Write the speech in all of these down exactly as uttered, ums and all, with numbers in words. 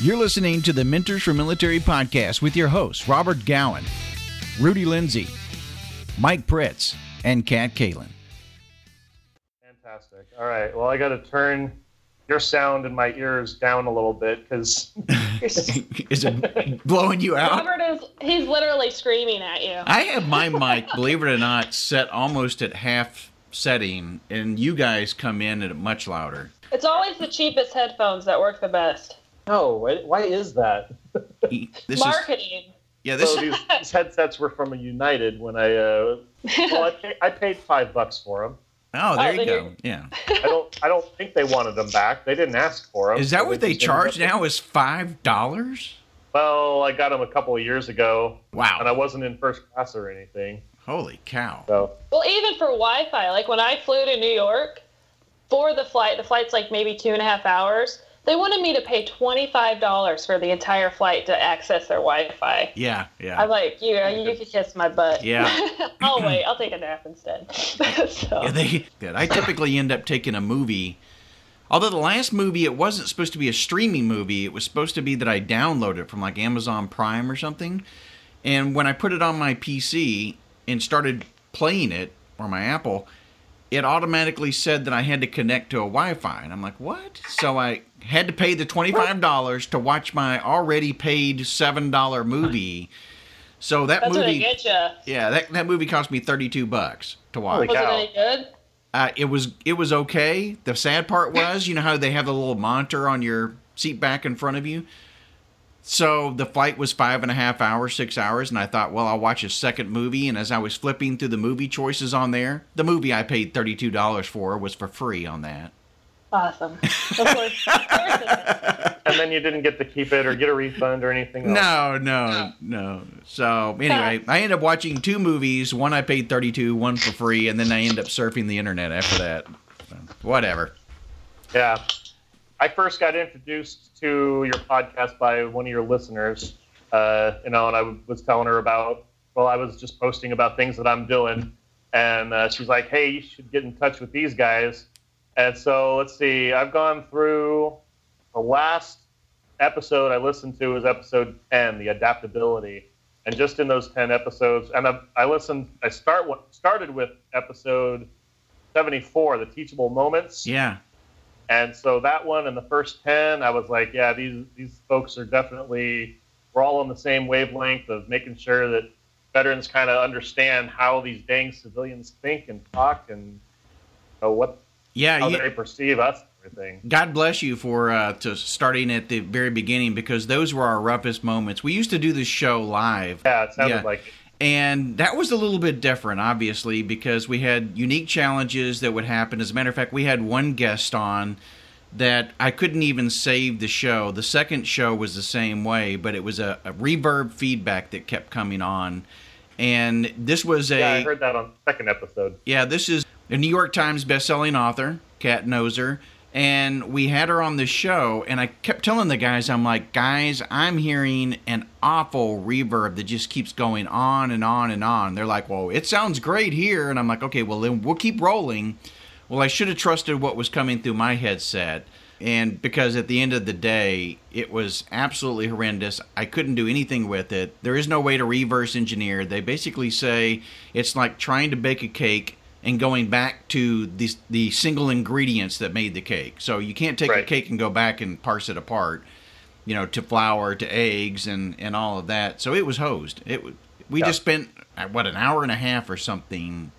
You're listening to the Mentors for Military podcast with your hosts, Robert Gowen, Rudy Lindsay, Mike Pritz, and Kat Kaylin. Fantastic. All right. Well, I got to turn your sound in my ears down a little bit because... Is it blowing you out? Robert is, he's literally screaming at you. I have my mic, believe it or not, set almost at half setting, and you guys come in at much louder. It's always the cheapest headphones that work the best. No, why is that? This marketing. Is, yeah, this so these, these headsets were from a United when I uh, well, I, pay, I paid five bucks for them. Oh, there oh, you go. You're... Yeah. I don't I don't think they wanted them back. They didn't ask for them. Is that so what they, they charge now? Is five dollars? Well, I got them a couple of years ago. Wow. And I wasn't in first class or anything. Holy cow. So. Well, even for Wi-Fi, like when I flew to New York for the flight, the flight's like maybe two and a half hours. They wanted me to pay twenty-five dollars for the entire flight to access their Wi-Fi. Yeah, yeah. I'm like, you know, you could kiss my butt. Yeah. I'll wait. I'll take a nap instead. so. Yeah, they did. I typically end up taking a movie. Although the last movie, it wasn't supposed to be a streaming movie. It was supposed to be that I downloaded it from like Amazon Prime or something. And when I put it on my P C and started playing it, or my Apple, it automatically said that I had to connect to a Wi-Fi. And I'm like, what? So I had to pay the twenty-five dollars to watch my already paid seven dollars movie. So that That's movie... That's what I get you. Yeah, that, that movie cost me thirty-two bucks to watch. Was it any good? Uh, it was it was okay. The sad part was, you know how they have the little monitor on your seat back in front of you? So the flight was five and a half hours, six hours, and I thought, well, I'll watch a second movie. And as I was flipping through the movie choices on there, the movie I paid thirty-two dollars for was for free on that. Awesome. Of course. And then you didn't get to keep it or get a refund or anything else. No, no, no. So anyway, I ended up watching two movies. One I paid thirty-two dollars, one for free, and then I ended up surfing the internet after that. So, whatever. Yeah. I first got introduced to your podcast by one of your listeners, uh, you know, and I w- was telling her about, well, I was just posting about things that I'm doing. And uh, she's like, hey, you should get in touch with these guys. And so, let's see, I've gone through the last episode I listened to was episode ten, the adaptability. And just in those ten episodes, and I, I listened, I start started with episode seventy-four, the teachable moments. Yeah. And so that one and the first ten, I was like, yeah, these, these folks are definitely, we're all on the same wavelength of making sure that veterans kind of understand how these dang civilians think and talk and you know, what... Yeah, how you, they perceive us and everything. God bless you for uh, to starting at the very beginning because those were our roughest moments. We used to do this show live. Yeah, it sounded yeah. like it. And that was a little bit different, obviously, because we had unique challenges that would happen. As a matter of fact, we had one guest on that I couldn't even save the show. The second show was the same way, but it was a, a reverb feedback that kept coming on. And this was a... Yeah, I heard that on the second episode. Yeah, this is... a New York Times bestselling author, Kat Noser, and we had her on the show, and I kept telling the guys, I'm like, guys, I'm hearing an awful reverb that just keeps going on and on and on. They're like, well, it sounds great here. And I'm like, okay, well, then we'll keep rolling. Well, I should have trusted what was coming through my headset, and because at the end of the day, it was absolutely horrendous. I couldn't do anything with it. There is no way to reverse engineer. They basically say it's like trying to bake a cake and going back to the, the single ingredients that made the cake. So you can't take right. a cake and go back and parse it apart, you know, to flour, to eggs, and, and all of that. So it was hosed. It was, We yeah. just spent, what, an hour and a half or something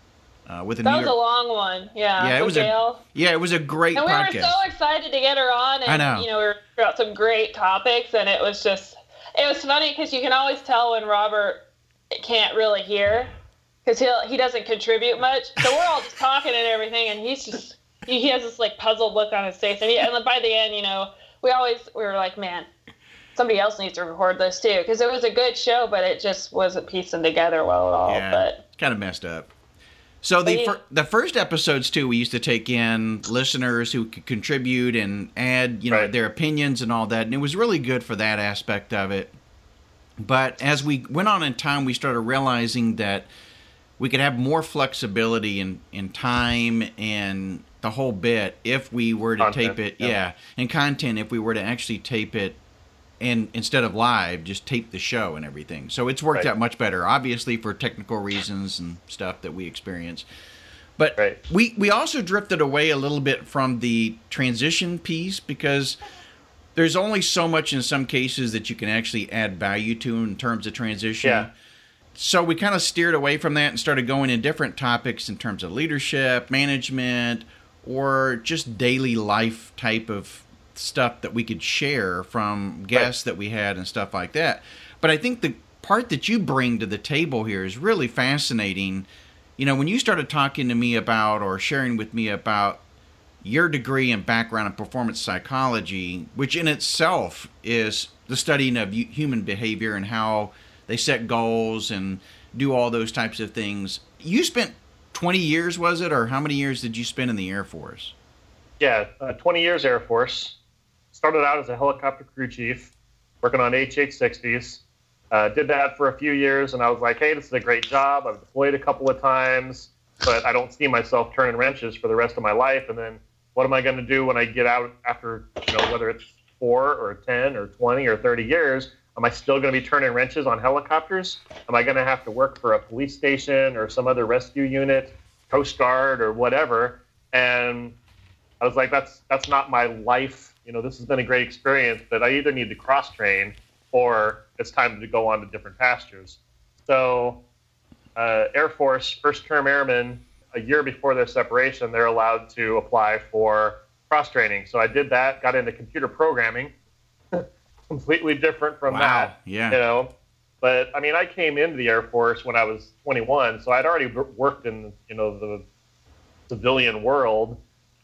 uh, with a That New was York... a long one, yeah. Yeah, it was a, yeah, it was a great podcast. And we podcast. were so excited to get her on. And, I know. You know, we were about some great topics, and it was just, it was funny because you can always tell when Robert can't really hear. Because he he doesn't contribute much, so we're all just talking and everything, and he's just he, he has this like puzzled look on his face, and, he, and by the end, you know, we always we were like, man, somebody else needs to record this too, because it was a good show, but it just wasn't piecing together well at all. Yeah, but kind of messed up. So the he, fir- the first episodes too, we used to take in listeners who could contribute and add, you know, right. their opinions and all that, and it was really good for that aspect of it. But as we went on in time, we started realizing that we could have more flexibility in, in time and the whole bit if we were to content, tape it. Yeah. yeah. And content if we were to actually tape it and instead of live, just tape the show and everything. So it's worked right. out much better, obviously for technical reasons and stuff that we experience. But right. we, we also drifted away a little bit from the transition piece because there's only so much in some cases that you can actually add value to in terms of transition. Yeah. So we kind of steered away from that and started going in different topics in terms of leadership, management, or just daily life type of stuff that we could share from guests right. that we had and stuff like that. But I think the part that you bring to the table here is really fascinating. You know, when you started talking to me about or sharing with me about your degree and background in performance psychology, which in itself is the studying of human behavior and how they set goals and do all those types of things. You spent twenty years, was it? Or how many years did you spend in the Air Force? Yeah, uh, twenty years Air Force. Started out as a helicopter crew chief, working on H H sixties. Uh, did that for a few years, and I was like, hey, this is a great job. I've deployed a couple of times, but I don't see myself turning wrenches for the rest of my life. And then what am I going to do when I get out after, you know, whether it's four or ten or twenty or thirty years? Am I still going to be turning wrenches on helicopters? Am I going to have to work for a police station or some other rescue unit, Coast Guard or whatever? And I was like, that's that's not my life. You know, this has been a great experience, but I either need to cross-train or it's time to go on to different pastures. So uh, Air Force, first-term airmen, a year before their separation, they're allowed to apply for cross-training. So I did that, got into computer programming, completely different from wow. that, yeah. you know. But, I mean, I came into the Air Force when I was twenty-one, so I'd already worked in, you know, the civilian world.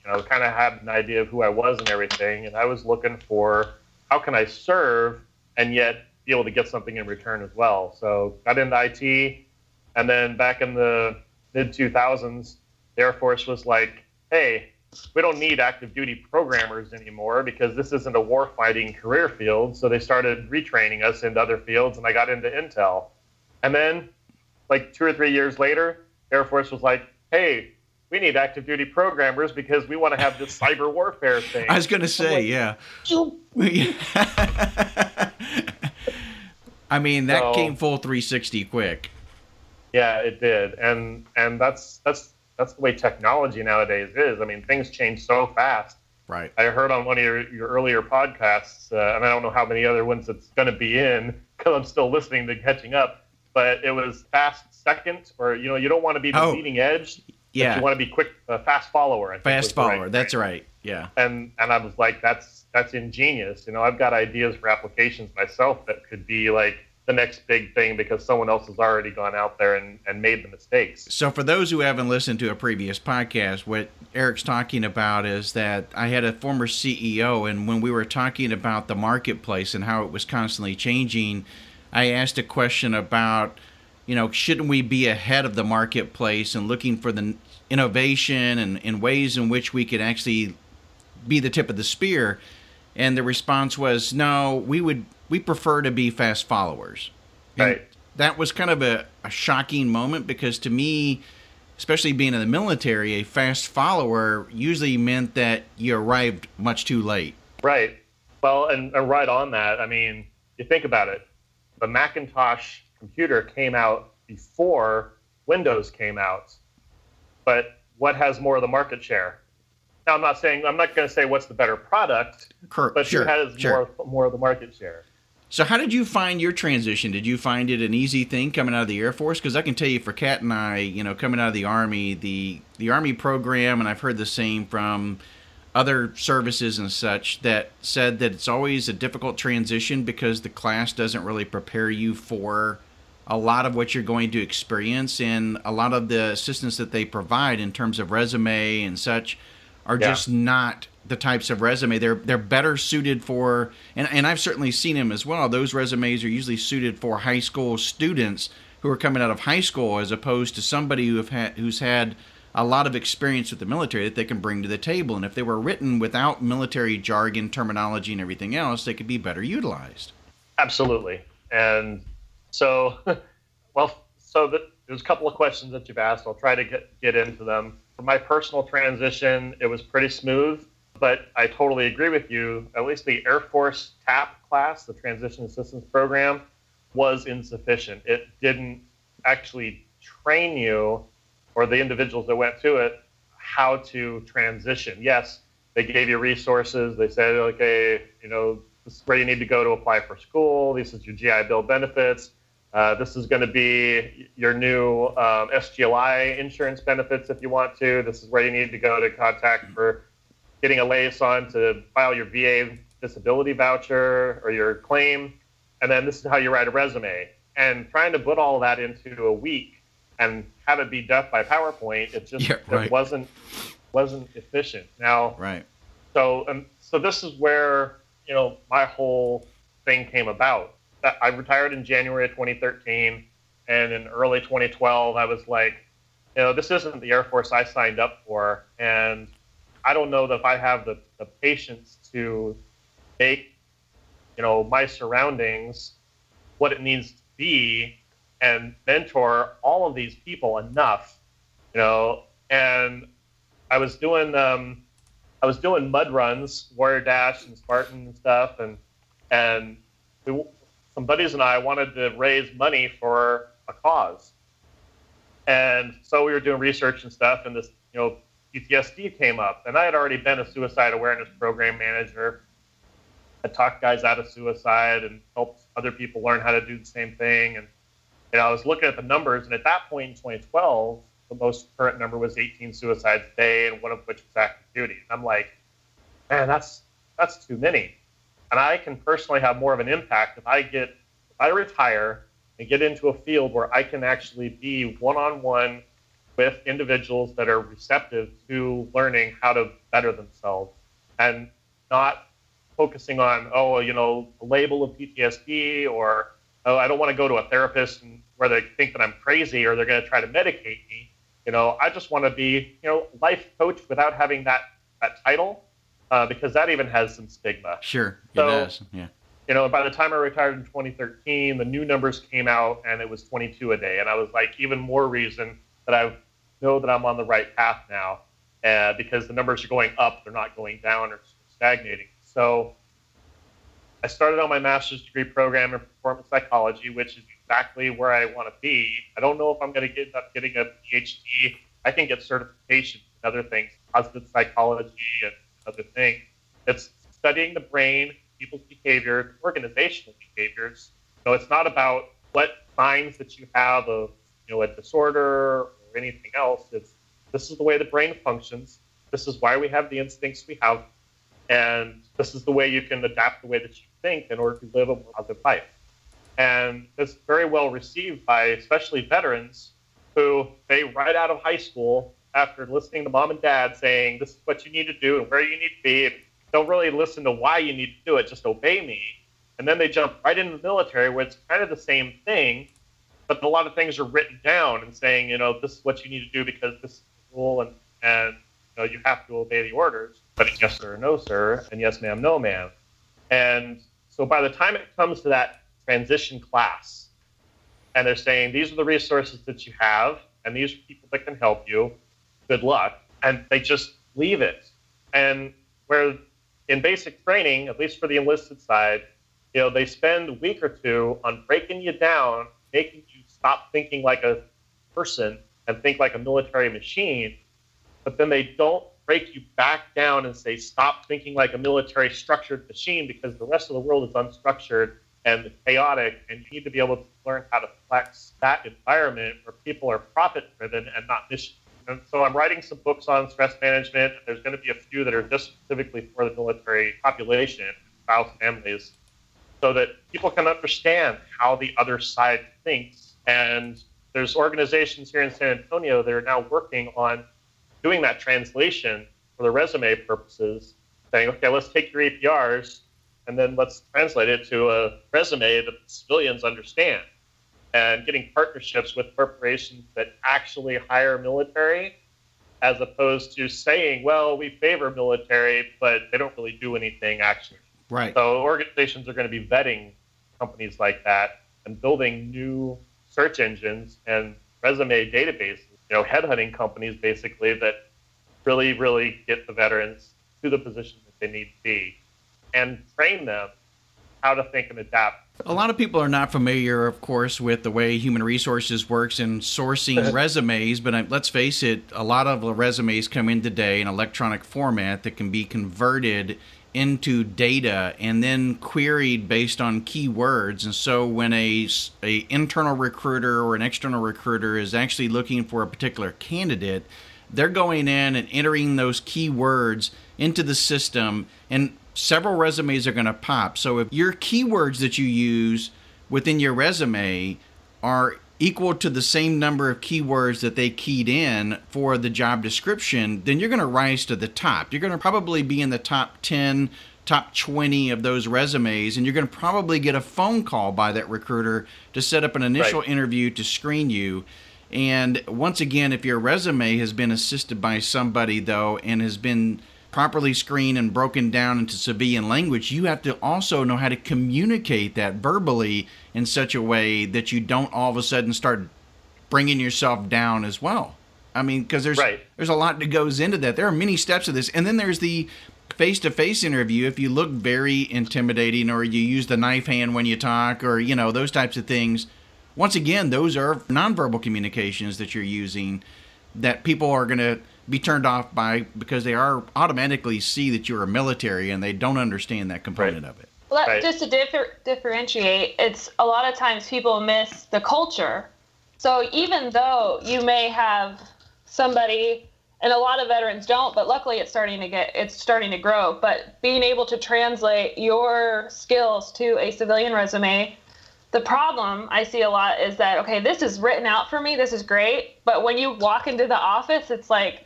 You know, kind of had an idea of who I was and everything, and I was looking for how can I serve and yet be able to get something in return as well. So got into I T, and then back in the mid two thousands, the Air Force was like, hey, we don't need active duty programmers anymore because this isn't a warfighting career field. So they started retraining us into other fields, and I got into Intel. And then like two or three years later, Air Force was like, hey, we need active duty programmers because we want to have this cyber warfare thing. I was going to say, like, yeah. I mean, that so, came full three sixty quick. Yeah, it did. And and that's that's that's the way technology nowadays is. I mean, things change so fast. Right. I heard on one of your, your earlier podcasts, uh, and I don't know how many other ones it's going to be in because I'm still listening to catching up, but it was fast second, or, you know, you don't want to be the oh, leading edge. Yeah. You want to be quick, uh, fast follower. I think fast follower. Right. That's right. Yeah. And and I was like, that's, that's ingenious. You know, I've got ideas for applications myself that could be like the next big thing because someone else has already gone out there and, and made the mistakes. So for those who haven't listened to a previous podcast, what Eric's talking about is that I had a former C E O, and when we were talking about the marketplace and how it was constantly changing, I asked a question about, you know, shouldn't we be ahead of the marketplace and looking for the innovation and, and ways in which we could actually be the tip of the spear? And the response was, no, we would we prefer to be fast followers. And right. that was kind of a, a shocking moment because to me, especially being in the military, a fast follower usually meant that you arrived much too late. Right. Well, and, and right on that, I mean, you think about it. The Macintosh computer came out before Windows came out. But what has more of the market share? Now, I'm not saying I'm not going to say what's the better product, Cur- but sure, who has sure. more more of the market share? So, how did you find your transition? Did you find it an easy thing coming out of the Air Force? Because I can tell you, for Kat and I, you know, coming out of the Army, the the Army program, and I've heard the same from other services and such that said that it's always a difficult transition because the class doesn't really prepare you for a lot of what you're going to experience, and a lot of the assistance that they provide in terms of resume and such are yeah. just not the types of resume. They're they're better suited for, and, and I've certainly seen them as well, those resumes are usually suited for high school students who are coming out of high school as opposed to somebody who have had, who's had a lot of experience with the military that they can bring to the table. And if they were written without military jargon, terminology, and everything else, they could be better utilized. Absolutely. And so, well, so the, there's a couple of questions that you've asked. I'll try to get, get into them. For my personal transition, it was pretty smooth. But I totally agree with you. At least the Air Force TAP class, the Transition Assistance Program, was insufficient. It didn't actually train you or the individuals that went to it how to transition. Yes, they gave you resources. They said, okay, you know, this is where you need to go to apply for school. This is your G I Bill benefits. Uh, this is going to be your new um, S G L I insurance benefits if you want to. This is where you need to go to contact for getting a liaison to file your V A disability voucher or your claim. And then this is how you write a resume. And trying to put all that into a week and have it be done by PowerPoint, it just yeah, right. it wasn't wasn't efficient. Now, right. So um, so this is where, you know, my whole thing came about. I retired in January of twenty thirteen, and in early twenty twelve, I was like, you know, this isn't the Air Force I signed up for, and I don't know that if I have the, the patience to make, you know, my surroundings what it needs to be and mentor all of these people enough, you know. And I was doing um, I was doing mud runs, Warrior Dash and Spartan and stuff, and and we, some buddies and I wanted to raise money for a cause, and so we were doing research and stuff, and this, you know, P T S D came up, and I had already been a suicide awareness program manager. I talked guys out of suicide and helped other people learn how to do the same thing. And, you know, I was looking at the numbers, and at that point in twenty twelve, the most current number was eighteen suicides a day, and one of which was active duty. And I'm like, man, that's that's too many. And I can personally have more of an impact if I get, if I retire and get into a field where I can actually be one-on-one with individuals that are receptive to learning how to better themselves, and not focusing on, oh, you know, a label of P T S D, or, oh, I don't want to go to a therapist and where they think that I'm crazy or they're going to try to medicate me. You know, I just want to be, you know, life coach without having that, that title, uh, because that even has some stigma. Sure, it so, does, yeah. You know, by the time I retired in twenty thirteen, the new numbers came out, and it was twenty-two a day. And I was like, even more reason that I know that I'm on the right path now, uh, because the numbers are going up, they're not going down or stagnating. So I started on my master's degree program in performance psychology, which is exactly where I want to be. I don't know if I'm going to end up getting a P H D. I can get certifications and other things, positive psychology and other things. It's studying the brain, people's behavior, organizational behaviors. So it's not about what signs that you have of, you know, a disorder or anything else. It's, this is the way the brain functions. This is why we have the instincts we have. And this is the way you can adapt the way that you think in order to live a more positive life. And it's very well received by especially veterans who, they right out of high school, after listening to mom and dad saying, this is what you need to do and where you need to be, and don't really listen to why you need to do it, just obey me. And then they jump right into the military, where it's kind of the same thing, but a lot of things are written down and saying, you know, this is what you need to do because this is the rule, and, and you know, you have to obey the orders. But it's yes, sir, no, sir, and yes, ma'am, no, ma'am. And so by the time it comes to that transition class, and they're saying, these are the resources that you have, and these are people that can help you, good luck. And they just leave it. And where in basic training, at least for the enlisted side, you know, they spend a week or two on breaking you down, making you stop thinking like a person and think like a military machine, but then they don't break you back down and say, stop thinking like a military structured machine, because the rest of the world is unstructured and chaotic, and you need to be able to learn how to flex that environment where people are profit-driven and not mission. And so I'm writing some books on stress management. There's going to be a few that are just specifically for the military population, spouse, families, so that people can understand how the other side thinks. And there's organizations here in San Antonio that are now working on doing that translation for the resume purposes, saying, okay, let's take your A P Rs and then let's translate it to a resume that civilians understand, and getting partnerships with corporations that actually hire military, as opposed to saying, well, we favor military, but they don't really do anything actually. Right. So organizations are going to be vetting companies like that and building new search engines and resume databases, you know, headhunting companies, basically, that really, really get the veterans to the positions that they need to be and train them how to think and adapt. A lot of people are not familiar, of course, with the way human resources works in sourcing resumes, but let's face it, a lot of resumes come in today in electronic format that can be converted into data and then queried based on keywords. And so when a, a internal recruiter or an external recruiter is actually looking for a particular candidate, they're going in and entering those keywords into the system, and several resumes are going to pop. So if your keywords that you use within your resume are equal to the same number of keywords that they keyed in for the job description, then you're going to rise to the top. You're going to probably be in the top ten, top twenty of those resumes, and you're going to probably get a phone call by that recruiter to set up an initial right. interview to screen you. And once again, if your resume has been assisted by somebody, though, and has been properly screened and broken down into civilian language, you have to also know how to communicate that verbally in such a way that you don't all of a sudden start bringing yourself down as well. I mean, because there's right. there's a lot that goes into that. There are many steps to this. And then there's the face-to-face interview. If you look very intimidating or you use the knife hand when you talk or, you know, those types of things, once again, those are nonverbal communications that you're using that people are going to be turned off by because they are automatically see that you're a military and they don't understand that component right. of it. Well, right. Just to differ, differentiate, it's a lot of times people miss the culture. So even though you may have somebody, and a lot of veterans don't, but luckily it's starting to get, it's starting to grow, but being able to translate your skills to a civilian resume. The problem I see a lot is that, okay, this is written out for me. This is great. But when you walk into the office, it's like,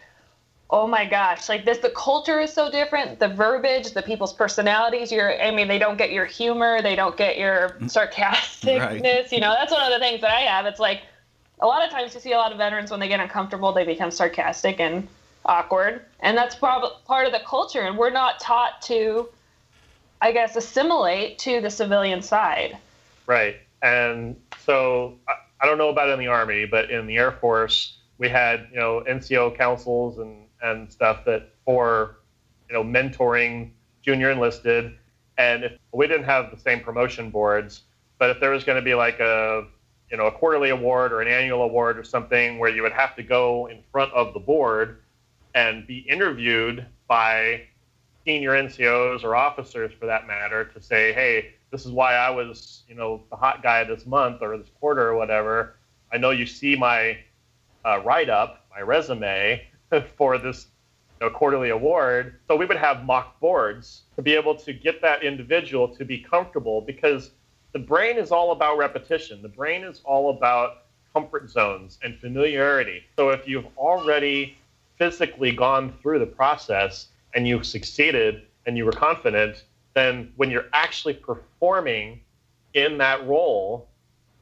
oh my gosh, like this, the culture is so different. The verbiage, the people's personalities, you're, I mean, they don't get your humor. They don't get your sarcasticness. Right. You know, that's one of the things that I have. It's like a lot of times you see a lot of veterans when they get uncomfortable, they become sarcastic and awkward. And that's probably part of the culture. And we're not taught to, I guess, assimilate to the civilian side. Right. And so I, I don't know about in the Army, but in the Air Force, we had, you know, N C O councils and, and stuff that for, you know, mentoring junior enlisted. And if we didn't have the same promotion boards, but if there was going to be like a, you know, a quarterly award or an annual award or something where you would have to go in front of the board and be interviewed by senior N C Os or officers for that matter to say, hey, this is why I was, you know, the hot guy this month or this quarter or whatever. I know you see my uh, write-up, my resume for this, you know, quarterly award. So we would have mock boards to be able to get that individual to be comfortable because the brain is all about repetition. The brain is all about comfort zones and familiarity. So if you've already physically gone through the process and you succeeded and you were confident, then when you're actually performing in that role,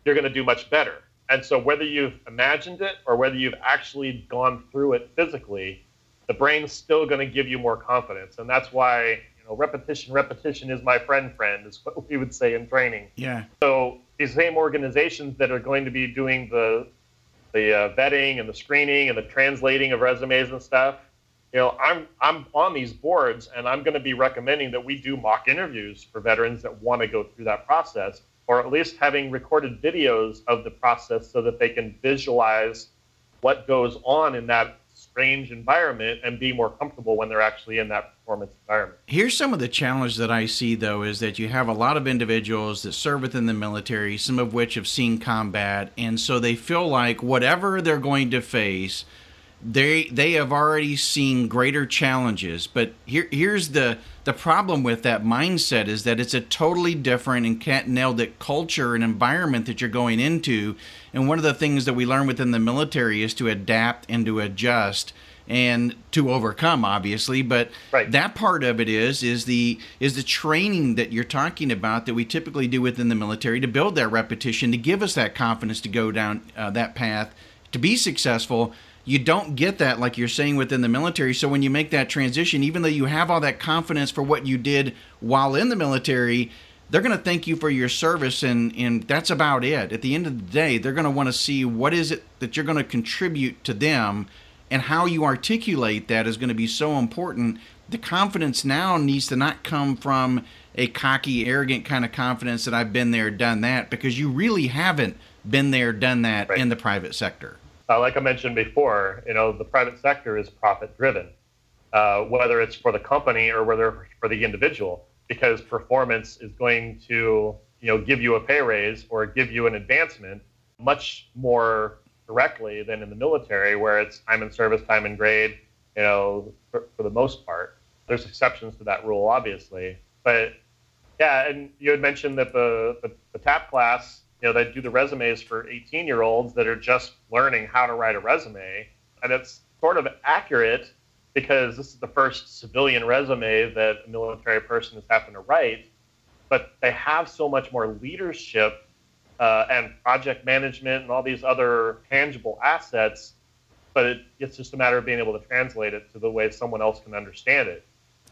you're going to do much better. And so whether you've imagined it or whether you've actually gone through it physically, the brain's still going to give you more confidence. And that's why, you know, repetition, repetition is my friend, friend, is what we would say in training. Yeah. So these same organizations that are going to be doing the the uh, vetting and the screening and the translating of resumes and stuff, you know, I'm I'm on these boards, and I'm going to be recommending that we do mock interviews for veterans that want to go through that process, or at least having recorded videos of the process so that they can visualize what goes on in that strange environment and be more comfortable when they're actually in that performance environment. Here's some of the challenge that I see, though, is that you have a lot of individuals that serve within the military, some of which have seen combat, and so they feel like whatever they're going to face, They they have already seen greater challenges, but here here's the, the problem with that mindset is that it's a totally different and Kat nailed it culture and environment that you're going into. And one of the things that we learn within the military is to adapt and to adjust and to overcome, obviously. But right. that part of it is is the is the training that you're talking about that we typically do within the military to build that repetition, to give us that confidence to go down uh, that path, to be successful. You don't get that, like you're saying, within the military. So when you make that transition, even though you have all that confidence for what you did while in the military, they're going to thank you for your service, and, and that's about it. At the end of the day, they're going to want to see what is it that you're going to contribute to them and how you articulate that is going to be so important. The confidence now needs to not come from a cocky, arrogant kind of confidence that I've been there, done that, because you really haven't been there, done that right. in the private sector. Uh, like I mentioned before, you know, the private sector is profit-driven, uh, whether it's for the company or whether for the individual, because performance is going to, you know, give you a pay raise or give you an advancement much more directly than in the military, where it's time in service, time in grade, you know, for, for the most part. There's exceptions to that rule, obviously. But, yeah, and you had mentioned that the, the, the T A P class, you know, they do the resumes for eighteen-year-olds that are just learning how to write a resume. And it's sort of accurate because this is the first civilian resume that a military person has happened to write. But they have so much more leadership uh, and project management and all these other tangible assets. But it, it's just a matter of being able to translate it to the way someone else can understand it.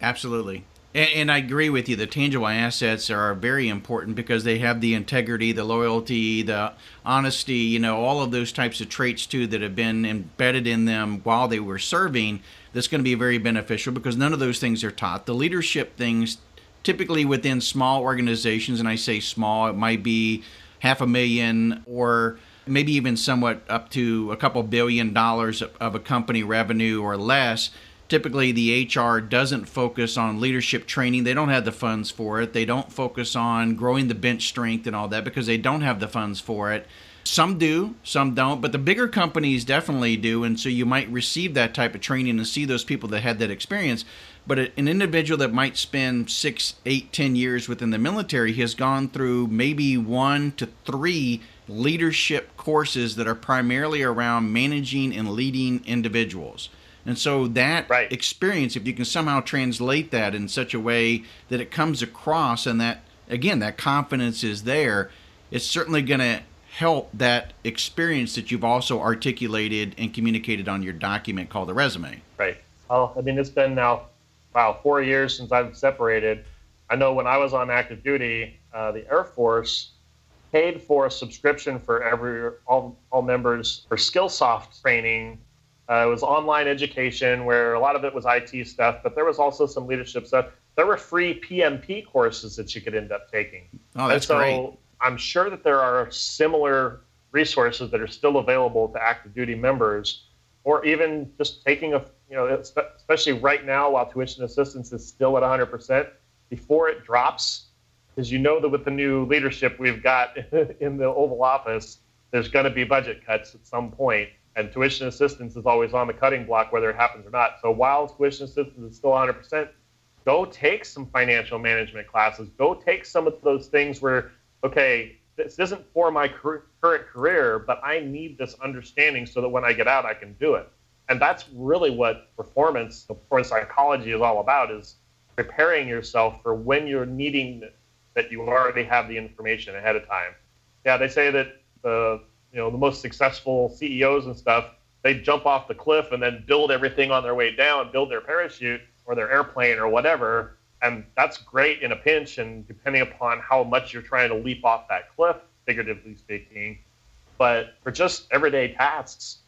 Absolutely. And I agree with you. The tangible assets are very important because they have the integrity, the loyalty, the honesty, you know, all of those types of traits, too, that have been embedded in them while they were serving. That's going to be very beneficial because none of those things are taught. The leadership things, typically within small organizations, and I say small, it might be half a million or maybe even somewhat up to a couple billion dollars of a company revenue or less. Typically, the H R doesn't focus on leadership training. They don't have the funds for it. They don't focus on growing the bench strength and all that because they don't have the funds for it. Some do, some don't, but the bigger companies definitely do. And so you might receive that type of training and see those people that had that experience. But an individual that might spend six, eight, ten years within the military has gone through maybe one to three leadership courses that are primarily around managing and leading individuals. And so that right. experience, if you can somehow translate that in such a way that it comes across and that, again, that confidence is there, it's certainly going to help that experience that you've also articulated and communicated on your document called the resume. Right. Oh, I mean, it's been now, wow, four years since I've separated. I know when I was on active duty, uh, the Air Force paid for a subscription for every all, all members for Skillsoft training. Uh, it was online education where a lot of it was I T stuff, but there was also some leadership stuff. There were free P M P courses that you could end up taking. Oh, that's so great. I'm sure that there are similar resources that are still available to active duty members, or even just taking a, you know, especially right now while tuition assistance is still at one hundred percent, before it drops, because you know that with the new leadership we've got in the Oval Office, there's going to be budget cuts at some point. And tuition assistance is always on the cutting block, whether it happens or not. So while tuition assistance is still one hundred percent, go take some financial management classes. Go take some of those things where, okay, this isn't for my current career, but I need this understanding so that when I get out, I can do it. And that's really what performance, performance psychology is all about, is preparing yourself for when you're needing that you already have the information ahead of time. Yeah, they say that the... you know, the most successful C E Os and stuff, they jump off the cliff and then build everything on their way down, build their parachute or their airplane or whatever. And that's great in a pinch. And depending upon how much you're trying to leap off that cliff, figuratively speaking, but for just everyday tasks,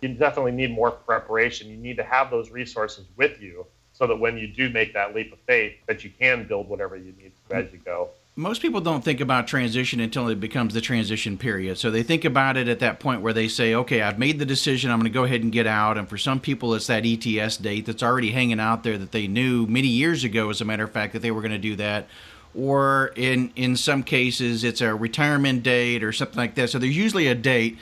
you definitely need more preparation. You need to have those resources with you so that when you do make that leap of faith, that you can build whatever you need to as you go. Most people don't think about transition until it becomes the transition period. So they think about it at that point where they say, okay, I've made the decision. I'm going to go ahead and get out. And for some people, it's that E T S date that's already hanging out there that they knew many years ago, as a matter of fact, that they were going to do that. Or in, in some cases, it's a retirement date or something like that. So there's usually a date,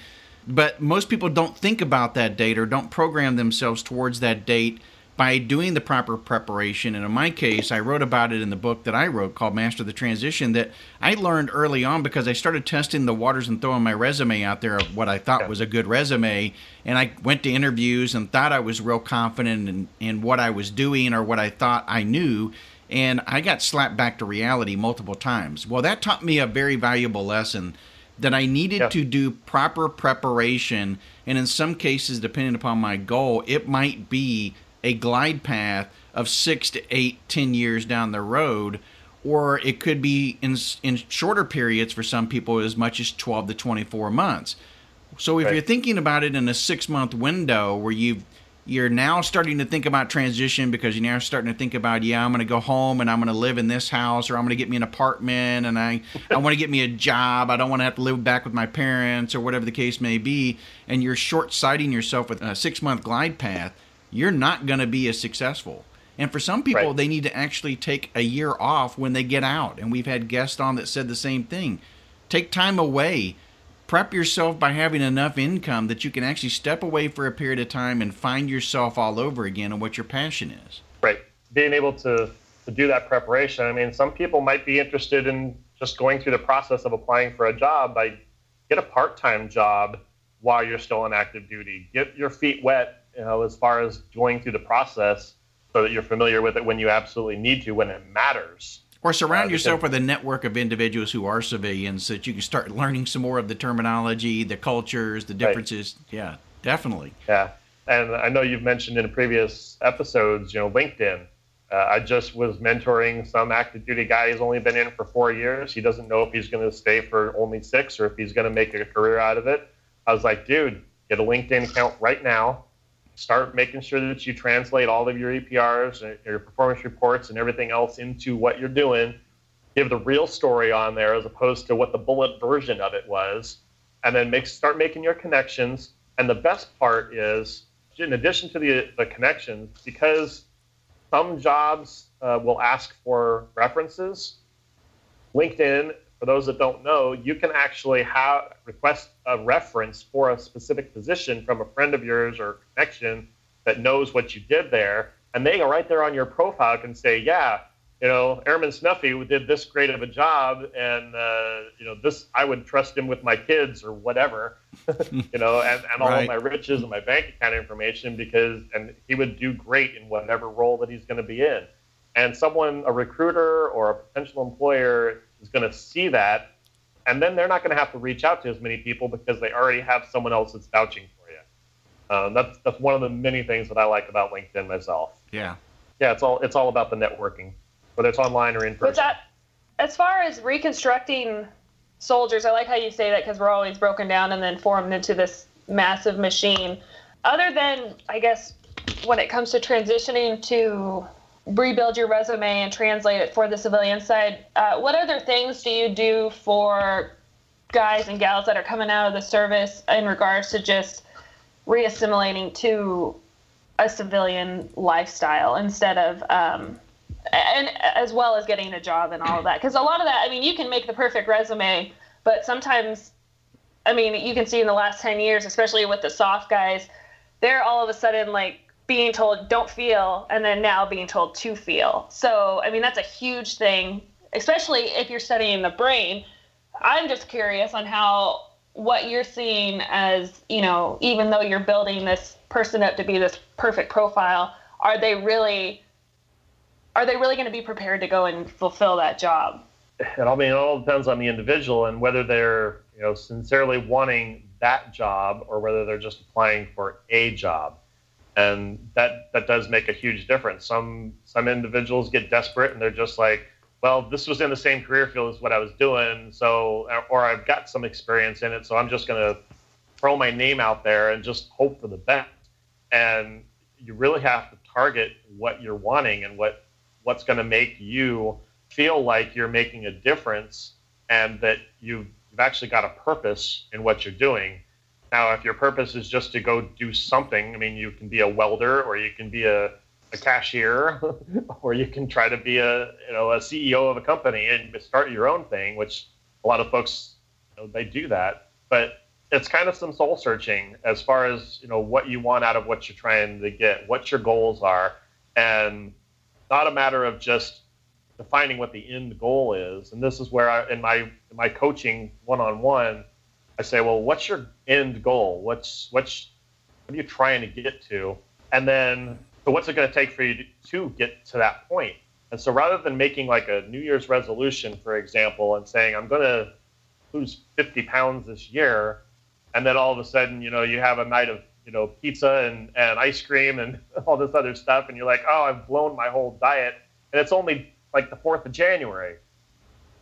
but most people don't think about that date or don't program themselves towards that date by doing the proper preparation. And in my case, I wrote about it in the book that I wrote called Master the Transition, that I learned early on because I started testing the waters and throwing my resume out there of what I thought was a good resume. And I went to interviews and thought I was real confident in, in what I was doing or what I thought I knew. And I got slapped back to reality multiple times. Well, that taught me a very valuable lesson that I needed yeah. to do proper preparation. And in some cases, depending upon my goal, it might be a glide path of six to eight, ten years down the road, or it could be in in shorter periods for some people as much as twelve to twenty-four months. So if right. you're thinking about it in a six-month window where you've, you're now starting to think about transition because you're now starting to think about, yeah, I'm going to go home and I'm going to live in this house, or I'm going to get me an apartment, and I, I want to get me a job. I don't want to have to live back with my parents, or whatever the case may be. And you're short-sighting yourself with a six-month glide path. You're not going to be as successful. And for some people, right. they need to actually take a year off when they get out. And we've had guests on that said the same thing. Take time away. Prep yourself by having enough income that you can actually step away for a period of time and find yourself all over again on what your passion is. Right. Being able to, to do that preparation. I mean, some people might be interested in just going through the process of applying for a job by get a part-time job while you're still on active duty. Get your feet wet, you know, as far as going through the process, so that you're familiar with it when you absolutely need to, when it matters. Or surround uh, yourself with a network of individuals who are civilians, so that you can start learning some more of the terminology, the cultures, the differences. Right. Yeah, definitely. Yeah. And I know you've mentioned in previous episodes, you know, LinkedIn. Uh, I just was mentoring some active duty guy. He's only been in for four years. He doesn't know if he's going to stay for only six or if he's going to make a career out of it. I was like, dude, get a LinkedIn account right now. Start making sure that you translate all of your E P Rs and your performance reports and everything else into what you're doing. Give the real story on there as opposed to what the bullet version of it was. And then make, start making your connections. And the best part is, in addition to the, the connections, because some jobs uh, will ask for references, LinkedIn, for those that don't know, you can actually have request a reference for a specific position from a friend of yours or connection that knows what you did there. And they go right there on your profile can say, yeah, you know, Airman Snuffy did this great of a job. And, uh, you know, this, I would trust him with my kids or whatever, you know, and, and all right. of my riches and my bank account information, because, and he would do great in whatever role that he's going to be in. And someone, a recruiter or a potential employer, is going to see that, and then they're not going to have to reach out to as many people because they already have someone else that's vouching for you. Um, that's that's one of the many things that I like about LinkedIn myself. Yeah, yeah, it's all it's all about the networking, whether it's online or in person. But that, as far as reconstructing soldiers, I like how you say that because we're always broken down and then formed into this massive machine. Other than, I guess, when it comes to transitioning to rebuild your resume and translate it for the civilian side. Uh, what other things do you do for guys and gals that are coming out of the service in regards to just reassimilating to a civilian lifestyle instead of, um, and as well as getting a job and all of that? Because a lot of that, I mean, you can make the perfect resume, but sometimes, I mean, you can see in the last ten years, especially with the soft guys, they're all of a sudden like, being told don't feel, and then now being told to feel. So, I mean, that's a huge thing, especially if you're studying the brain. I'm just curious on how, what you're seeing as, you know, even though you're building this person up to be this perfect profile, are they really, are they really going to be prepared to go and fulfill that job? And I mean, it all depends on the individual and whether they're, you know, sincerely wanting that job or whether they're just applying for a job. And that, that does make a huge difference. Some some individuals get desperate and they're just like, well, this was in the same career field as what I was doing, so or I've got some experience in it, so I'm just going to throw my name out there and just hope for the best. And you really have to target what you're wanting and what what's going to make you feel like you're making a difference and that you've, you've actually got a purpose in what you're doing. Now, if your purpose is just to go do something, I mean, you can be a welder or you can be a, a cashier or you can try to be a, you know, a C E O of a company and start your own thing, which a lot of folks, you know, they do that. But it's kind of some soul searching as far as, you know, what you want out of what you're trying to get, what your goals are, and not a matter of just defining what the end goal is. And this is where I, in my in my coaching one-on-one, I say, well, what's your end goal? What's what's what are you trying to get to? And then, so what's it going to take for you to, to get to that point? And so, rather than making like a New Year's resolution, for example, and saying I'm going to lose fifty pounds this year, and then all of a sudden, you know, you have a night of you know pizza and, and ice cream and all this other stuff, and you're like, oh, I've blown my whole diet, and it's only like the fourth of January.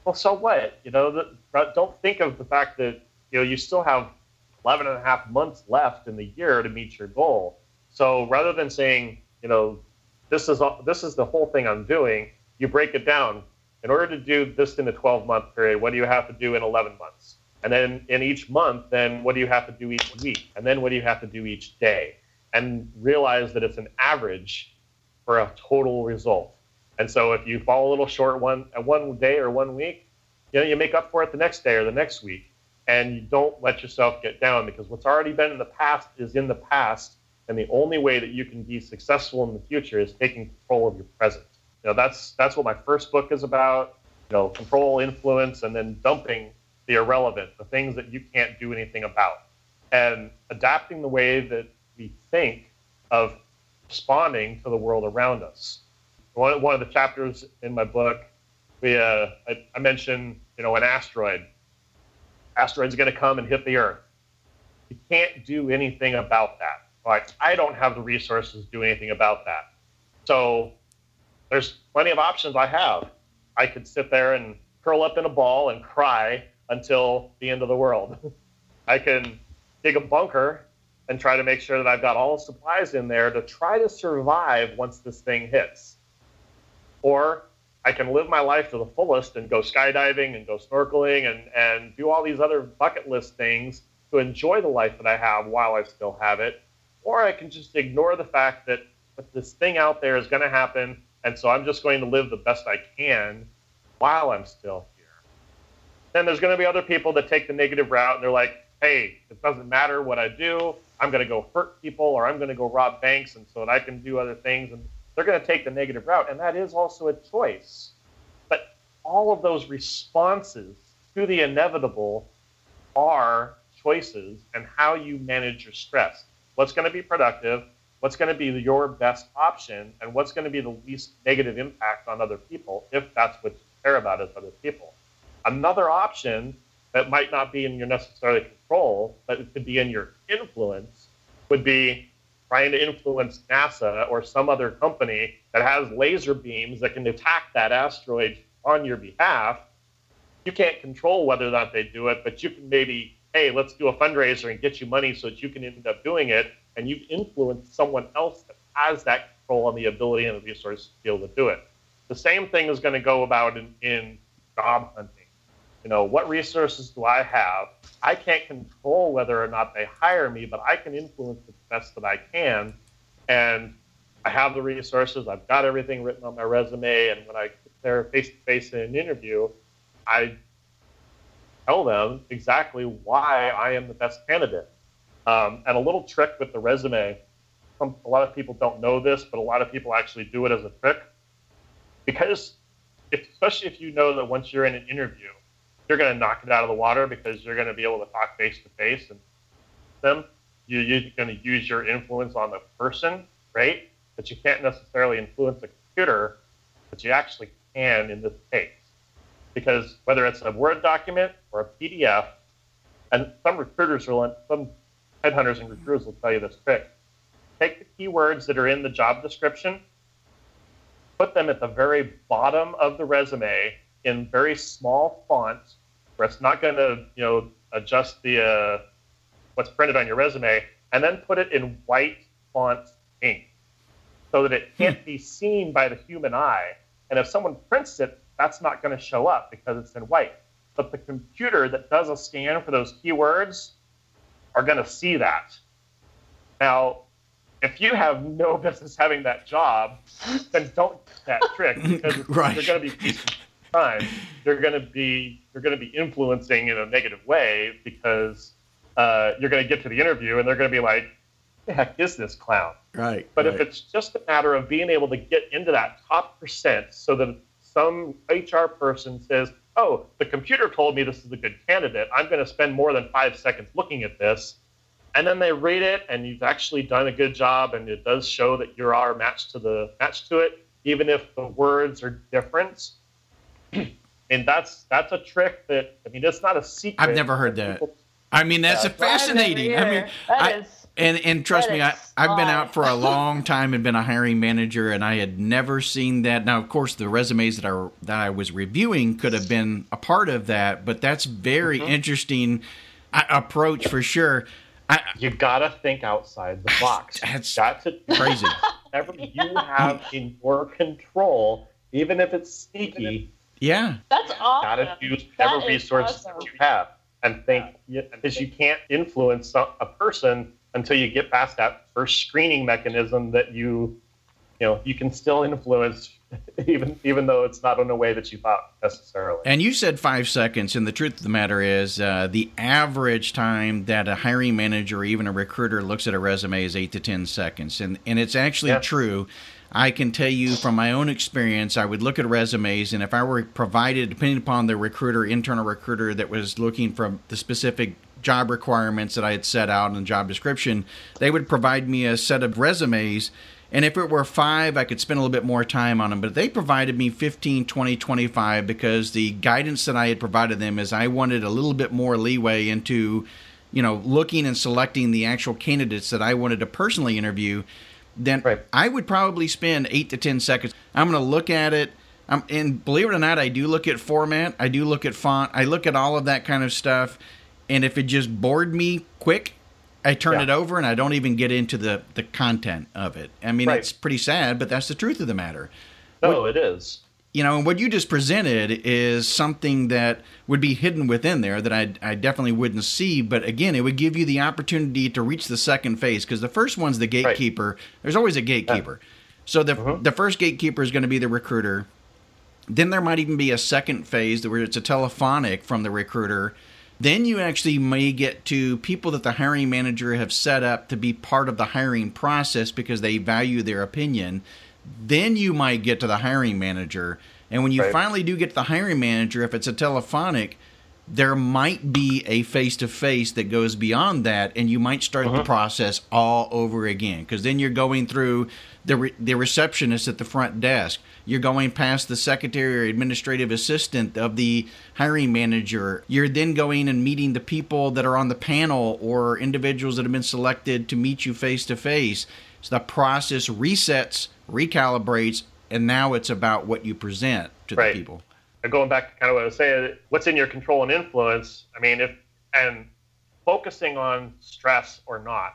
Well, so what? You know, the, don't think of the fact that, you know, you still have eleven and a half months left in the year to meet your goal. So rather than saying, you know, this is this is the whole thing I'm doing, you break it down. In order to do this in a twelve-month period, what do you have to do in eleven months? And then in each month, then what do you have to do each week? And then what do you have to do each day? And realize that it's an average for a total result. And so if you fall a little short one at one day or one week, you know, you make up for it the next day or the next week. And you don't let yourself get down, because what's already been in the past is in the past. And the only way that you can be successful in the future is taking control of your present. You know, that's that's what my first book is about, you know, control, influence, and then dumping the irrelevant, the things that you can't do anything about. And adapting the way that we think of responding to the world around us. One, one of the chapters in my book, we uh, I, I mentioned, you know, an asteroid. Asteroid's going to come and hit the Earth. You can't do anything about that. Like, I don't have the resources to do anything about that. So there's plenty of options I have. I could sit there and curl up in a ball and cry until the end of the world. I can dig a bunker and try to make sure that I've got all the supplies in there to try to survive once this thing hits. Or I can live my life to the fullest and go skydiving and go snorkeling and, and do all these other bucket list things to enjoy the life that I have while I still have it. Or I can just ignore the fact that but this thing out there is going to happen, and so I'm just going to live the best I can while I'm still here. Then there's going to be other people that take the negative route, and they're like, hey, it doesn't matter what I do. I'm going to go hurt people, or I'm going to go rob banks, and so that I can do other things. And they're going to take the negative route, and that is also a choice. But all of those responses to the inevitable are choices and how you manage your stress. What's going to be productive, what's going to be your best option, and what's going to be the least negative impact on other people, if that's what you care about is other people. Another option that might not be in your necessarily control, but it could be in your influence, would be trying to influence NASA or some other company that has laser beams that can attack that asteroid on your behalf. You can't control whether or not they do it, but you can maybe, hey, let's do a fundraiser and get you money so that you can end up doing it, and you've influenced someone else that has that control and the ability and the resources to be able to do it. The same thing is going to go about in, in job hunting. You know, what resources do I have? I can't control whether or not they hire me, but I can influence the best that I can, and I have the resources. I've got everything written on my resume, and when I get there face-to-face in an interview, I tell them exactly why I am the best candidate. Um, and a little trick with the resume, some, a lot of people don't know this, but a lot of people actually do it as a trick. Because, if, especially if you know that once you're in an interview, you're going to knock it out of the water because you're going to be able to talk face-to-face and them. You, you're going to use your influence on the person, right? But you can't necessarily influence a computer, but you actually can in this case. Because whether it's a Word document or a P D F, and some recruiters will, some headhunters and recruiters will tell you this trick. Take the keywords that are in the job description, put them at the very bottom of the resume in very small font, where it's not going to, you know, adjust the uh, what's printed on your resume, and then put it in white font ink, so that it can't be seen by the human eye. And if someone prints it, that's not going to show up because it's in white. But the computer that does a scan for those keywords are going to see that. Now, if you have no business having that job, then don't do that trick, because right. You're going to be time. You're going to be you're going to be influencing in a negative way, because uh, you're going to get to the interview and they're going to be like, "The heck is this clown?" Right. But right. If it's just a matter of being able to get into that top percent, so that some H R person says, oh, the computer told me this is a good candidate. I'm going to spend more than five seconds looking at this. And then they read it, and you've actually done a good job, and it does show that you are matched to the match to it, even if the words are different. And that's that's a trick that, I mean, it's not a secret. I've never heard that. People, I mean, that's uh, fascinating. I mean, that I, is. And and trust me, I, I've been out for a long time and been a hiring manager, and I had never seen that. Now, of course, the resumes that I, that I was reviewing could have been a part of that, but that's very mm-hmm. interesting approach for sure. I, you gotta think outside the box. That's, that's crazy. Whatever you have in your control, even if it's sneaky. Yeah, that's awesome. Gotta use every resource awesome. that you have, and think yeah. because you can't influence a person until you get past that first screening mechanism that you, you know, you can still influence. Even even though it's not in a way that you thought necessarily. And you said five seconds, and the truth of the matter is uh, the average time that a hiring manager or even a recruiter looks at a resume is eight to ten seconds. And, and it's actually yeah. true. I can tell you from my own experience, I would look at resumes, and if I were provided, depending upon the recruiter, internal recruiter that was looking for the specific job requirements that I had set out in the job description, they would provide me a set of resumes. And if it were five, I could spend a little bit more time on them. But they provided me fifteen, twenty, twenty-five because the guidance that I had provided them is I wanted a little bit more leeway into, you know, looking and selecting the actual candidates that I wanted to personally interview. Then right. I would probably spend eight to ten seconds. I'm going to look at it. I'm, and believe it or not, I do look at format. I do look at font. I look at all of that kind of stuff. And if it just bored me quick, I turn yeah. it over and I don't even get into the, the content of it. I mean, right. it's pretty sad, but that's the truth of the matter. No, what, it is. You know, and what you just presented is something that would be hidden within there that I, I definitely wouldn't see. But again, it would give you the opportunity to reach the second phase because the first one's the gatekeeper. Right. There's always a gatekeeper. Yeah. So the mm-hmm. the first gatekeeper is going to be the recruiter. Then there might even be a second phase where it's a telephonic from the recruiter. Then you actually may get to people that the hiring manager have set up to be part of the hiring process because they value their opinion. Then you might get to the hiring manager. And when you right. finally do get to the hiring manager, if it's a telephonic, there might be a face-to-face that goes beyond that, and you might start uh-huh. the process all over again because then you're going through the re- the receptionist at the front desk. You're going past the secretary or administrative assistant of the hiring manager. You're then going and meeting the people that are on the panel or individuals that have been selected to meet you face-to-face. So the process resets, recalibrates, and now it's about what you present to right. the people. Going back to kind of what I was saying, what's in your control and influence? I mean, if and focusing on stress or not,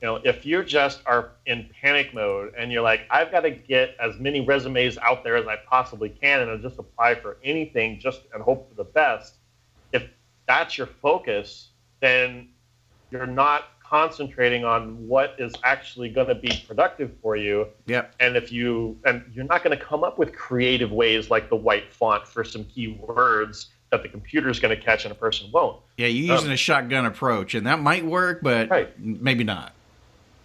you know, if you just are in panic mode and you're like, I've got to get as many resumes out there as I possibly can and I'll just apply for anything just and hope for the best. If that's your focus, then you're not concentrating on what is actually going to be productive for you. Yeah. And if you, and you're not going to come up with creative ways like the white font for some key words that the computer is going to catch and a person won't. Yeah. You're using um, a shotgun approach and that might work, but right. maybe not.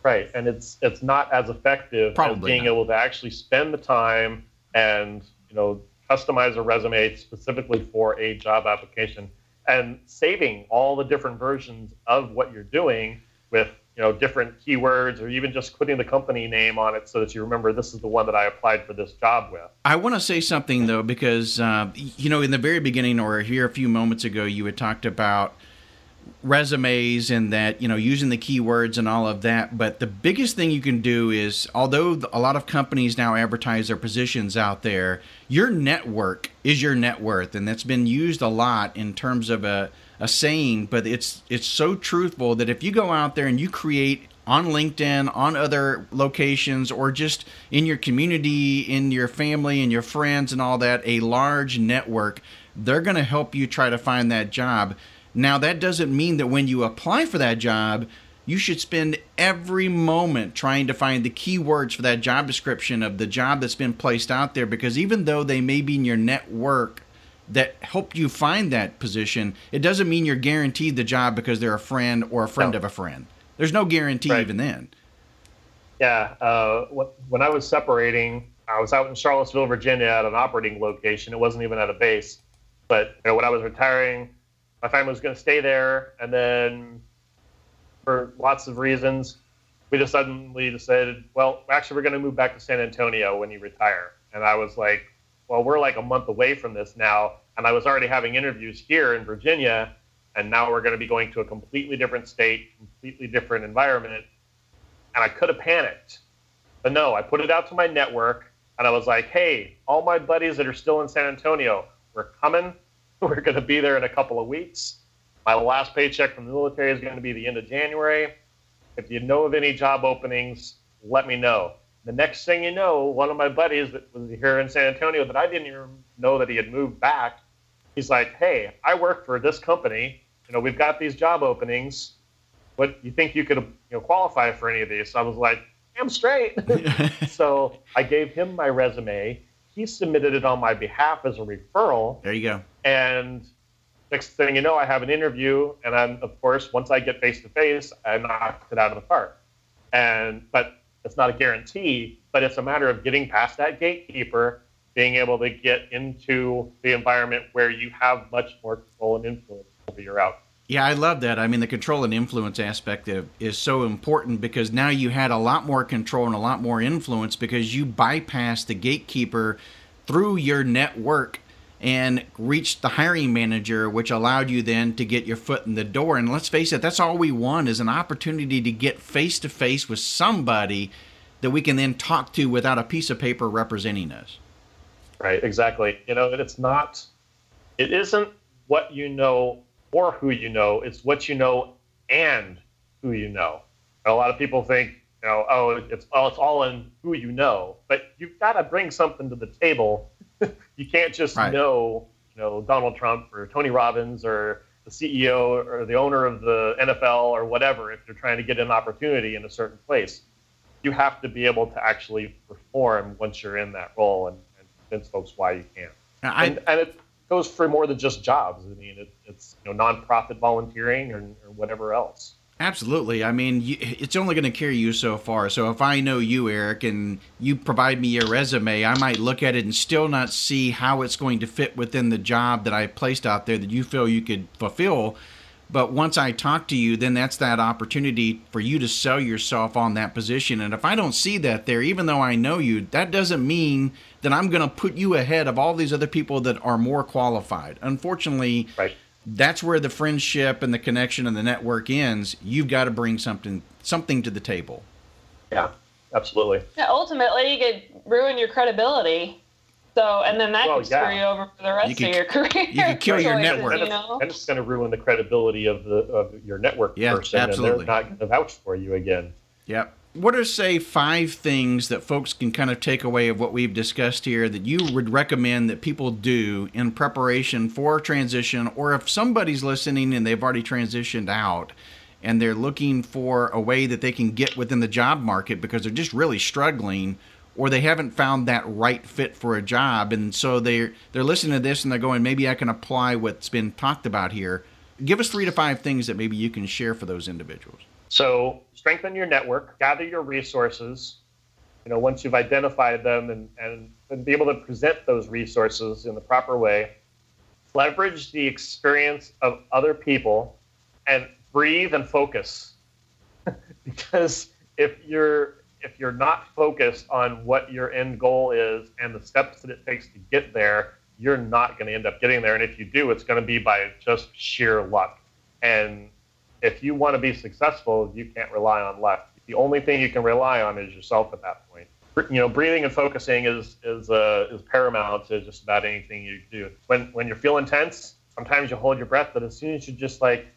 Right. And it's, it's not as effective Probably as being not. able to actually spend the time and, you know, customize a resume specifically for a job application and saving all the different versions of what you're doing with, you know, different keywords or even just putting the company name on it so that you remember this is the one that I applied for this job with. I want to say something, though, because, uh, you know, in the very beginning or here a few moments ago, you had talked about resumes and that, you know, using the keywords and all of that. But the biggest thing you can do is, although a lot of companies now advertise their positions out there, your network is your net worth. And that's been used a lot in terms of a a saying, but it's it's so truthful that if you go out there and you create on LinkedIn, on other locations, or just in your community, in your family and your friends and all that, a large network, they're going to help you try to find that job. Now, that doesn't mean that when you apply for that job, you should spend every moment trying to find the keywords for that job description of the job that's been placed out there, because even though they may be in your network that helped you find that position, it doesn't mean you're guaranteed the job because they're a friend or a friend no. of a friend. There's no guarantee right. even then. Yeah. Uh, when I was separating, I was out in Charlottesville, Virginia at an operating location. It wasn't even at a base. But you know, when I was retiring, my family was going to stay there. And then for lots of reasons, we just suddenly decided, well, actually, we're going to move back to San Antonio when you retire. And I was like, well, we're like a month away from this now, and I was already having interviews here in Virginia, and now we're going to be going to a completely different state, completely different environment, and I could have panicked. But no, I put it out to my network, and I was like, hey, all my buddies that are still in San Antonio, we're coming. We're going to be there in a couple of weeks. My last paycheck from the military is going to be the end of January. If you know of any job openings, let me know. The next thing you know, one of my buddies that was here in San Antonio that I didn't even know that he had moved back, he's like, hey, I work for this company. You know, we've got these job openings. What you think you could, you know, qualify for any of these? So I was like, I'm straight. So I gave him my resume. He submitted it on my behalf as a referral. There you go. And next thing you know, I have an interview. And I'm, of course, once I get face to face, I knocked it out of the park. And but it's not a guarantee, but it's a matter of getting past that gatekeeper, being able to get into the environment where you have much more control and influence over your outcome. Yeah, I love that. I mean, the control and influence aspect of, is so important because now you had a lot more control and a lot more influence because you bypassed the gatekeeper through your network and reached the hiring manager, which allowed you then to get your foot in the door. And let's face it, that's all we want is an opportunity to get face-to-face with somebody that we can then talk to without a piece of paper representing us. Right, exactly. You know, it's not, it isn't what you know or who you know, it's what you know and who you know. And a lot of people think, you know, oh, it's all, it's all in who you know, but you've got to bring something to the table. You can't just right. know, you know, Donald Trump or Tony Robbins or the C E O or the owner of the N F L or whatever if you're trying to get an opportunity in a certain place. You have to be able to actually perform once you're in that role and, and convince folks why you can. I, and, and it's goes for more than just jobs. I mean, it, it's you know, nonprofit volunteering or, or whatever else. Absolutely. I mean, you, it's only going to carry you so far. So if I know you, Eric, and you provide me your resume, I might look at it and still not see how it's going to fit within the job that I placed out there that you feel you could fulfill. But once I talk to you, then that's that opportunity for you to sell yourself on that position. And if I don't see that there, even though I know you, that doesn't mean that I'm going to put you ahead of all these other people that are more qualified. Unfortunately, right. That's where the friendship and the connection and the network ends. You've got to bring something something to the table. Yeah, absolutely. Yeah, ultimately, you could ruin your credibility. So, and then that well, can yeah. screw you over for the rest you can, of your career. You can kill your network. You know? And it's going to ruin the credibility of the of your network yeah, person. Absolutely. And they're not going to vouch for you again. Yep. What are, say, five things that folks can kind of take away of what we've discussed here that you would recommend that people do in preparation for transition, or if somebody's listening and they've already transitioned out and they're looking for a way that they can get within the job market because they're just really struggling, or they haven't found that right fit for a job, and so they're, they're listening to this and they're going, maybe I can apply what's been talked about here. Give us three to five things that maybe you can share for those individuals. So strengthen your network, gather your resources. You know, once you've identified them and, and, and be able to present those resources in the proper way, leverage the experience of other people and breathe and focus. Because if you're... If you're not focused on what your end goal is and the steps that it takes to get there, you're not going to end up getting there. And if you do, it's going to be by just sheer luck. And if you want to be successful, you can't rely on luck. The only thing you can rely on is yourself at that point. You know, breathing and focusing is is uh, is paramount to just about anything you do. When when you're feeling tense, sometimes you hold your breath, but as soon as you just like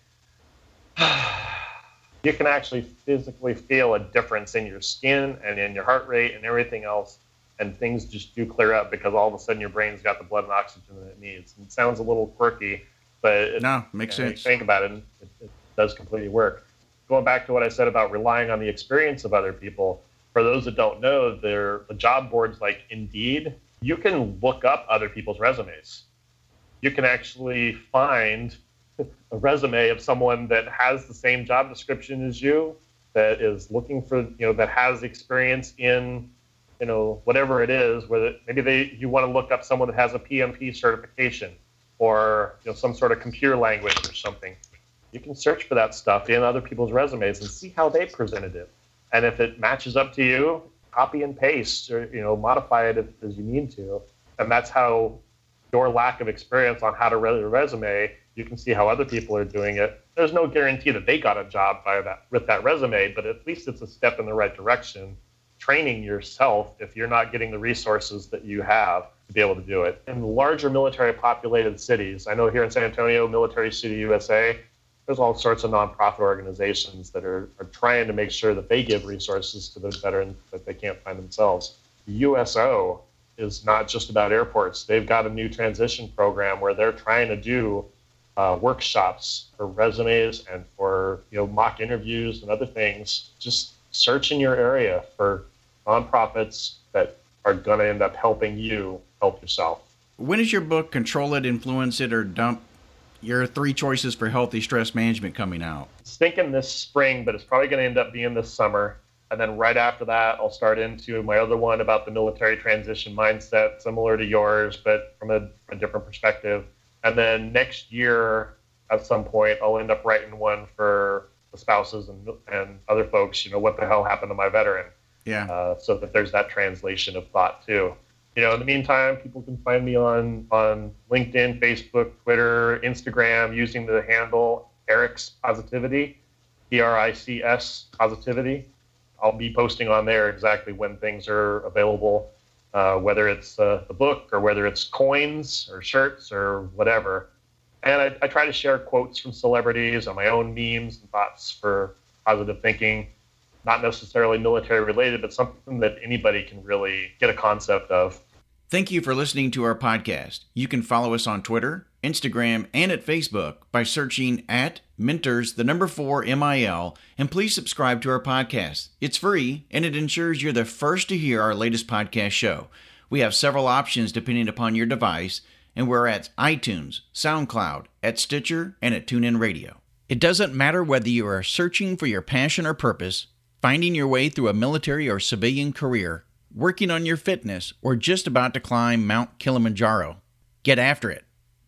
you can actually physically feel a difference in your skin and in your heart rate and everything else. And things just do clear up because all of a sudden your brain's got the blood and oxygen that it needs. And it sounds a little quirky, but it, no, makes sense. When you think about it, it, it does completely work. Going back to what I said about relying on the experience of other people, for those that don't know, there the job boards like Indeed, you can look up other people's resumes. You can actually find a resume of someone that has the same job description as you, that is looking for, you know, that has experience in, you know, whatever it is, whether maybe they, you want to look up someone that has a P M P certification or, you know, some sort of computer language or something. You can search for that stuff in other people's resumes and see how they presented it. And if it matches up to you, copy and paste or, you know, modify it if, as you need to. And that's how your lack of experience on how to read a resume, you can see how other people are doing it. There's no guarantee that they got a job by that with that resume, but at least it's a step in the right direction, training yourself if you're not getting the resources that you have to be able to do it. In larger military populated cities, I know here in San Antonio, Military City U S A, there's all sorts of nonprofit organizations that are, are trying to make sure that they give resources to those veterans that they can't find themselves. The U S O is not just about airports. They've got a new transition program where they're trying to do Uh, workshops for resumes and for, you know, mock interviews and other things. Just search in your area for nonprofits that are going to end up helping you help yourself. When is your book, Control It, Influence It, or Dump? Your three choices for healthy stress management coming out? I was thinking this spring, but it's probably going to end up being this summer. And then right after that, I'll start into my other one about the military transition mindset, similar to yours, but from a, a different perspective. And then next year, at some point, I'll end up writing one for the spouses and and other folks, you know, what the hell happened to my veteran? Yeah. Uh, so that there's that translation of thought, too. You know, in the meantime, people can find me on, on LinkedIn, Facebook, Twitter, Instagram, using the handle Eric's Positivity, E R I C S Positivity. I'll be posting on there exactly when things are available. Uh, whether it's uh, the book or whether it's coins or shirts or whatever. And I, I try to share quotes from celebrities and my own memes and thoughts for positive thinking, not necessarily military related, but something that anybody can really get a concept of. Thank you for listening to our podcast. You can follow us on Twitter, Instagram, and at Facebook by searching at Mentors, the number four M I L, and please subscribe to our podcast. It's free, and it ensures you're the first to hear our latest podcast show. We have several options depending upon your device, and we're at iTunes, SoundCloud, at Stitcher, and at TuneIn Radio. It doesn't matter whether you are searching for your passion or purpose, finding your way through a military or civilian career, working on your fitness, or just about to climb Mount Kilimanjaro. Get after it.